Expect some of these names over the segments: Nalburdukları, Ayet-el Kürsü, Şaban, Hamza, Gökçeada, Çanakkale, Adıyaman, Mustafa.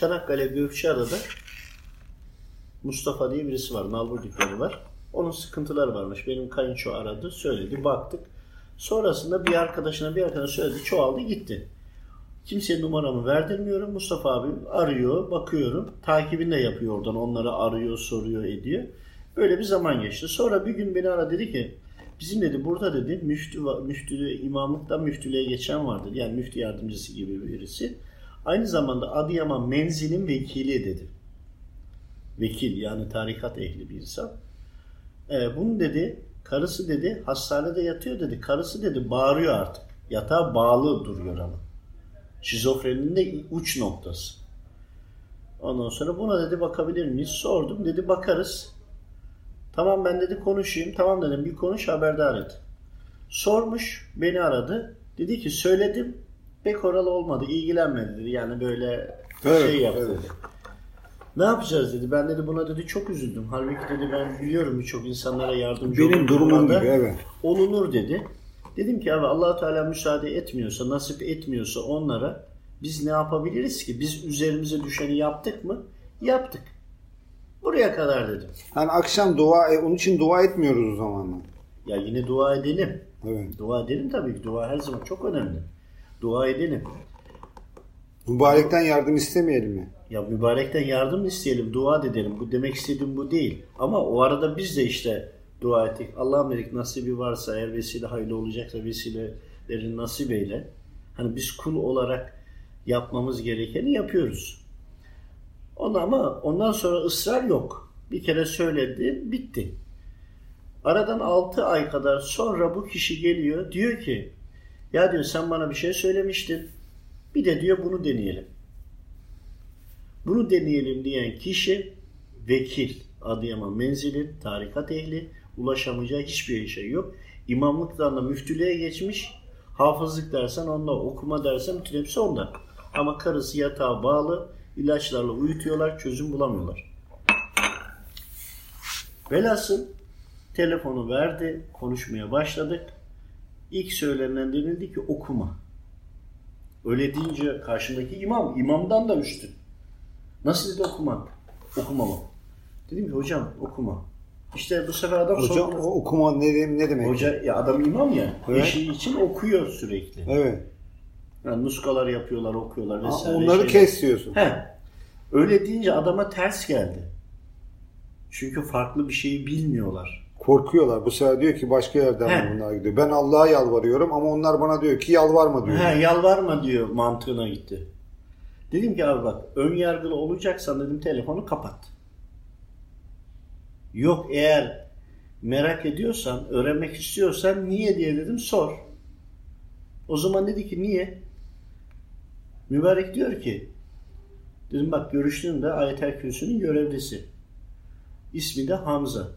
Çanakkale Gökçeada'da Mustafa diye birisi var. Nalburdukları var. Onun sıkıntıları varmış. Benim kayınço aradı. Söyledi. Baktık. Sonrasında bir arkadaşına söyledi. Çoğaldı gitti. Kimseye numaramı verdirmiyorum. Mustafa abi arıyor. Bakıyorum. Takibini de yapıyor oradan. Onları arıyor, soruyor, ediyor. Böyle bir zaman geçti. Sonra bir gün beni ara dedi ki bizim dedi burada dedi müftü imamlıktan müftülüğe geçen vardır. Yani müftü yardımcısı gibi birisi. Aynı zamanda Adıyaman menzilin vekili dedi. Vekil yani tarikat ehli bir insan. Bunun dedi karısı dedi hastanede yatıyor dedi. Karısı dedi bağırıyor artık. Yatağa bağlı duruyor ama. Şizofrenin de uç noktası. Ondan sonra buna dedi bakabilir miyiz? Sordum dedi bakarız. Tamam ben dedi konuşayım. Tamam dedim bir konuş haberdar et. Sormuş beni aradı. Dedi ki söyledim. Pek oralı olmadı. İlgilenmedi dedi. Yani böyle evet, şey yaptı. Evet. Ne yapacağız dedi. Ben dedi buna dedi çok üzüldüm. Halbuki dedi ben biliyorum birçok insanlara yardımcı benim durumum gibi evet. Olunur dedi. Dedim ki abi Allah-u Teala müsaade etmiyorsa, nasip etmiyorsa onlara biz ne yapabiliriz ki? Biz üzerimize düşeni yaptık mı? Yaptık. Buraya kadar dedim. Yani akşam onun için dua etmiyoruz o zaman. Ya yine dua edelim. Evet. Dua edelim tabii ki. Dua her zaman çok önemli. Dua edelim. Mübarekten yardım istemeyelim mi? Ya mübarekten yardım isteyelim, dua edelim. Bu demek istediğim bu değil. Ama o arada biz de işte dua ettik. Allah'ım dedik nasibi varsa, eğer vesile hayırlı olacaksa vesilelerin nasip eyle. Hani biz kul olarak yapmamız gerekeni yapıyoruz. Ama ondan sonra ısrar yok. Bir kere söyledi, bitti. Aradan 6 ay kadar sonra bu kişi geliyor, diyor ki ya diyor sen bana bir şey söylemiştin. Bir de diyor bunu deneyelim. Bunu deneyelim diyen kişi vekil, Adıyaman menzili, tarikat ehli, ulaşamayacağı hiçbir şey yok. İmamlıktan da müftülüğe geçmiş. Hafızlık dersen onda, okuma dersen bütün hepsi onda. Ama karısı yatağa bağlı, ilaçlarla uyutuyorlar, çözüm bulamıyorlar. Velhasıl telefonu verdi, konuşmaya başladık. İlk söylenen denildi ki okuma. Öyle deyince karşımdaki imamdan da üstün. Nasıl dedi okumak? Okumama. Dedim ki hocam okuma. İşte bu sefer adam hocam sonra, okuma ne demek? Hoca ya adam imam ya. Evet. Eşi için okuyor sürekli. Evet. Yani nuskalar yapıyorlar, okuyorlar vesaire. Onları kes diyorsun. He. Öyle deyince adama ters geldi. Çünkü farklı bir şeyi bilmiyorlar. Korkuyorlar. Bu sefer diyor ki başka yerden bunlar gidiyor. Ben Allah'a yalvarıyorum ama onlar bana diyor ki yalvarma diyor. He, yalvarma diyor mantığına gitti. Dedim ki abi bak ön yargılı olacaksan dedim telefonu kapat. Yok eğer merak ediyorsan, öğrenmek istiyorsan niye diye dedim sor. O zaman dedi ki niye? Mübarek diyor ki dedim bak görüştüğümde Ayet-el Kürsü'nün görevlisi. İsmi de Hamza.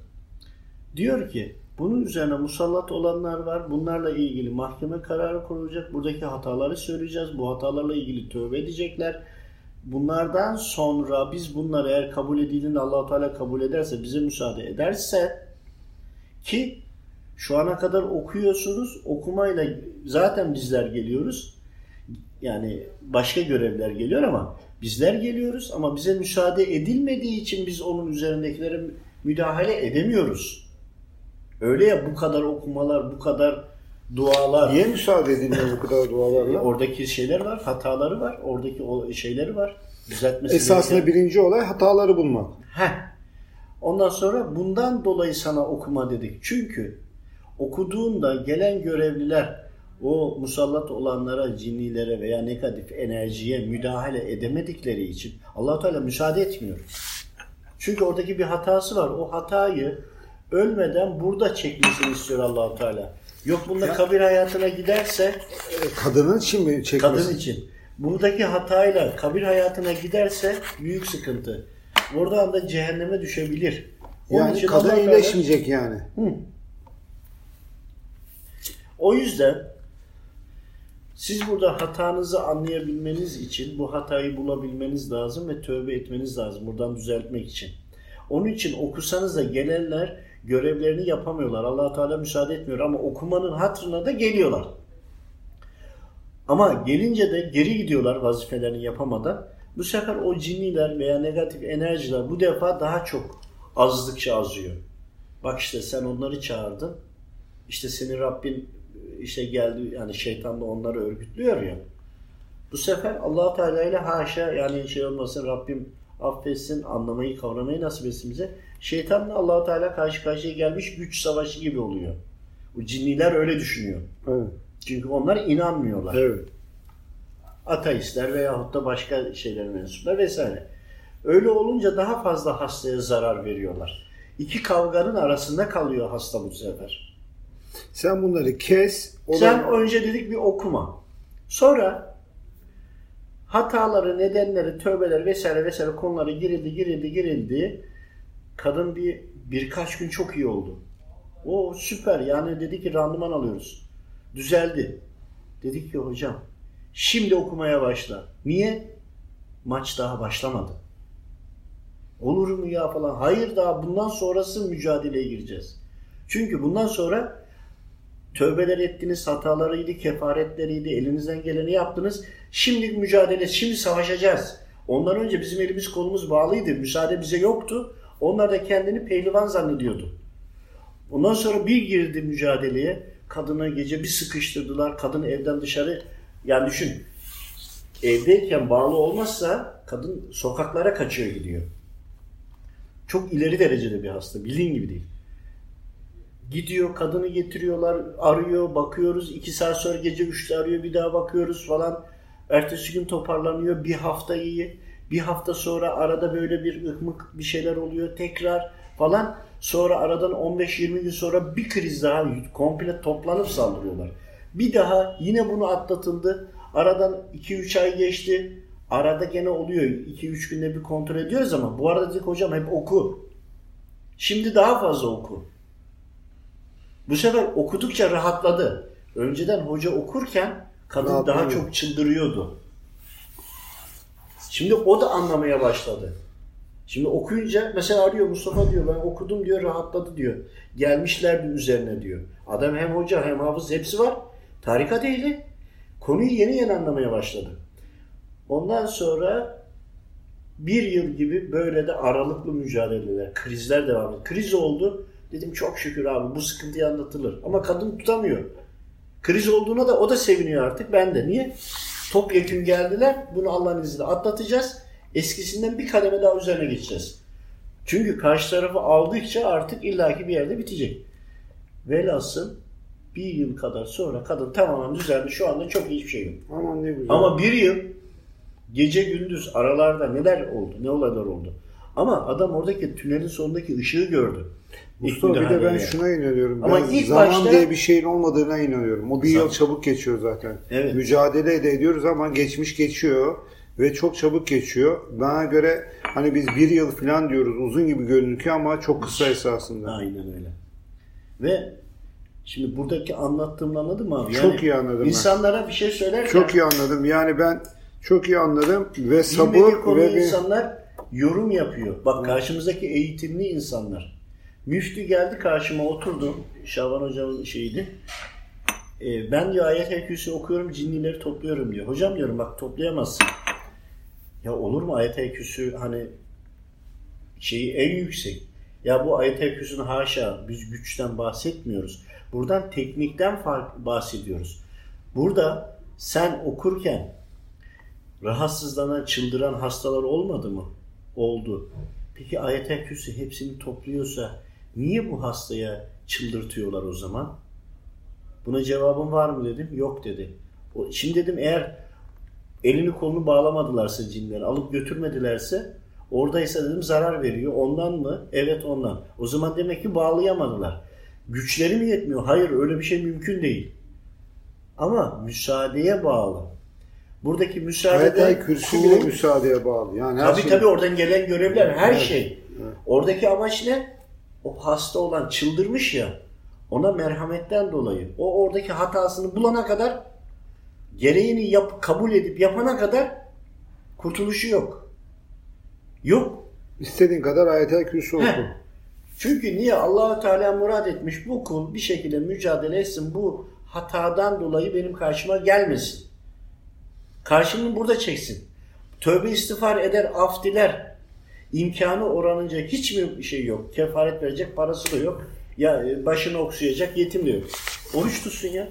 Diyor ki bunun üzerine musallat olanlar var. Bunlarla ilgili mahkeme kararı konulacak. Buradaki hataları söyleyeceğiz. Bu hatalarla ilgili tövbe edecekler. Bunlardan sonra biz bunları eğer kabul edildiğinde Allah-u Teala kabul ederse, bize müsaade ederse ki şu ana kadar okuyorsunuz. Okumayla zaten bizler geliyoruz. Yani başka görevler geliyor ama bizler geliyoruz ama bize müsaade edilmediği için biz onun üzerindekilere müdahale edemiyoruz. Öyle ya bu kadar okumalar, bu kadar dualar. Niye müsaade edilmiyor bu kadar dualarla? Oradaki şeyler var, hataları var. Oradaki şeyleri var. Düzeltmesi esasında gereken birinci olay hataları bulmak. Heh. Ondan sonra bundan dolayı sana okuma dedik. Çünkü okuduğunda gelen görevliler o musallat olanlara, cinnilere veya negatif enerjiye müdahale edemedikleri için Allah-u Teala müsaade etmiyor. Çünkü oradaki bir hatası var. O hatayı ölmeden burada çekmesini istiyor Allah-u Teala. Yok bunda kabir hayatına giderse kadının için mi çekmesi? Kadın için. Buradaki hatayla kabir hayatına giderse büyük sıkıntı. Oradan da cehenneme düşebilir. Onun yani için kadın iyileşmeyecek yani. Hı. O yüzden siz burada hatanızı anlayabilmeniz için bu hatayı bulabilmeniz lazım ve tövbe etmeniz lazım buradan düzeltmek için. Onun için okusanız da gelenler görevlerini yapamıyorlar. Allah-u Teala müsaade etmiyor ama okumanın hatırına da geliyorlar. Ama gelince de geri gidiyorlar vazifelerini yapamadan. Bu sefer o cinniler veya negatif enerjiler bu defa daha çok azdıkça azıyor. Bak işte sen onları çağırdın. İşte senin Rabbin işte geldi, yani şeytan da onları örgütlüyor ya. Bu sefer Allah-u Teala ile haşa, yani şey olmasın, Rabbim affetsin, anlamayı, kavramayı nasip etsin bize. Şeytanla Allah-u Teala karşı karşıya gelmiş güç savaşı gibi oluyor. O cinniler öyle düşünüyor. Evet. Çünkü onlar inanmıyorlar. Evet. Ateistler veyahut da başka şeyler mensuplar vesaire. Öyle olunca daha fazla hastaya zarar veriyorlar. İki kavganın arasında kalıyor hasta bu sefer. Sen bunları kes. Sen önce dedik bir okuma. Sonra hataları, nedenleri, tövbeler vesaire vesaire konuları girildi. Kadın birkaç gün çok iyi oldu. O süper, yani dedi ki randıman alıyoruz. Düzeldi. Dedik ki hocam şimdi okumaya başla. Niye? Maç daha başlamadı. Olur mu ya falan. Hayır, daha bundan sonrası mücadeleye gireceğiz. Çünkü bundan sonra tövbeler ettiniz, hatalarıydı, kefaretleriydi, elinizden geleni yaptınız. Şimdi mücadele, şimdi savaşacağız. Ondan önce bizim elimiz kolumuz bağlıydı. Müsaade bize yoktu. Onlar da kendini pehlivan zannediyordu. Ondan sonra bir girdi mücadeleye. Kadına gece bir sıkıştırdılar. Kadın evden dışarı, yani düşün, evdeyken bağlı olmazsa kadın sokaklara kaçıyor gidiyor. Çok ileri derecede bir hasta, bildiğin gibi değil. Gidiyor, kadını getiriyorlar, arıyor, bakıyoruz. 2 saat sonra gece 3'te arıyor, bir daha bakıyoruz falan. Ertesi gün toparlanıyor, bir hafta iyi. Bir hafta sonra arada böyle bir ıkmık bir şeyler oluyor, tekrar falan. Sonra aradan 15-20 gün sonra bir kriz daha, komple toplanıp saldırıyorlar. Bir daha yine bunu atlatıldı. Aradan 2-3 ay geçti. Arada gene oluyor. 2-3 günde bir kontrol ediyoruz ama bu arada dedik hocam hep oku. Şimdi daha fazla oku. Bu sefer okudukça rahatladı. Önceden hoca okurken kadın daha çok çıldırıyordu. Şimdi o da anlamaya başladı. Şimdi okuyunca mesela arıyor Mustafa diyor, ben okudum diyor, rahatladı diyor. Gelmişlerdi üzerine diyor. Adam hem hoca hem hafız, hepsi var. Tarikat ehli. Konuyu yeni anlamaya başladı. Ondan sonra 1 yıl gibi böyle de aralıklı mücadeleler, krizler devam etti. Kriz oldu. Dedim çok şükür abi bu sıkıntıyı anlatılır. Ama kadın tutamıyor. Kriz olduğuna da o da seviniyor artık. Ben de. Niye? Topyekun geldiler. Bunu Allah'ın izniyle atlatacağız. Eskisinden bir kademe daha üzerine geçeceğiz. Çünkü karşı tarafı aldıkça artık illaki bir yerde bitecek. Velhasıl 1 yıl kadar sonra kadın tamamen düzeldi. Şu anda çok iyi bir şey yok. Aman ne güzel. Ama 1 yıl gece gündüz aralarda neler oldu, ne olaylar oldu. Ama adam oradaki tünelin sonundaki ışığı gördü. Mustafa, bir de ben şuna inanıyorum. Ama ben zaman başta, diye bir şeyin olmadığına inanıyorum. O 1 yıl çabuk geçiyor zaten. Evet. Mücadele de ediyoruz ama geçmiş geçiyor. Ve çok çabuk geçiyor. Bana göre hani biz 1 yıl falan diyoruz, uzun gibi görünüyor ama çok kısa esasında. Aynen öyle. Ve şimdi buradaki anlattığımı anladın mı abi? Yani çok iyi anladım. İnsanlara bir şey söylerken. Çok iyi anladım. Yani ben çok iyi anladım. Ve sabır ve insanlar yorum yapıyor. Bak karşımızdaki eğitimli insanlar. Müftü geldi karşıma oturdu. Şaban hocamın şeydi. Ben diyor Ayet-el Kürsü okuyorum, cinnileri topluyorum diyor. Hocam diyorum bak toplayamazsın. Ya olur mu Ayet-el Kürsü hani şeyi en yüksek. Ya bu Ayet-el Kürsü'nün haşa biz güçten bahsetmiyoruz. Buradan teknikten bahsediyoruz. Burada sen okurken rahatsızlanan, çıldıran hastalar olmadı mı? Oldu. Peki Ayet-el Kürsü hepsini topluyorsa niye bu hastaya çıldırtıyorlar o zaman? Buna cevabın var mı dedim. Yok dedi. Şimdi dedim eğer elini kolunu bağlamadılarsa cinleri, alıp götürmedilerse, oradaysa dedim zarar veriyor. Ondan mı? Evet ondan. O zaman demek ki bağlayamadılar. Güçleri mi yetmiyor? Hayır öyle bir şey mümkün değil. Ama müsaadeye bağlı. Buradaki müsaade... Ayet-el Kürsü bile müsaadeye bağlı. Yani her tabii oradan gelen görevler her şey. Evet. Oradaki amaç ne? O hasta olan çıldırmış ya, ona merhametten dolayı. O oradaki hatasını bulana kadar, gereğini kabul edip yapana kadar kurtuluşu yok. Yok. İstediğin kadar Ayet-el Kürsü oku. Çünkü niye? Allah-u Teala murad etmiş bu kul bir şekilde mücadele etsin. Bu hatadan dolayı benim karşıma gelmesin. Karşımı burada çeksin. Tövbe istiğfar eder, af diler. İmkanı oranınca hiç bir şey yok. Kefaret verecek parası da yok. Ya başını oksayacak yetim de yok. Oruç tutsun ya.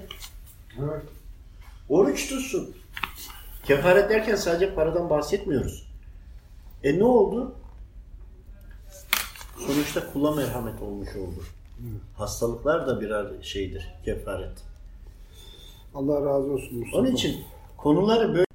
Evet. Oruç tutsun. Kefaret derken sadece paradan bahsetmiyoruz. Ne oldu? Sonuçta kula merhamet olmuş oldu. Hastalıklar da birer şeydir, kefaret. Allah razı olsun Mustafa. Onun için konuları böyle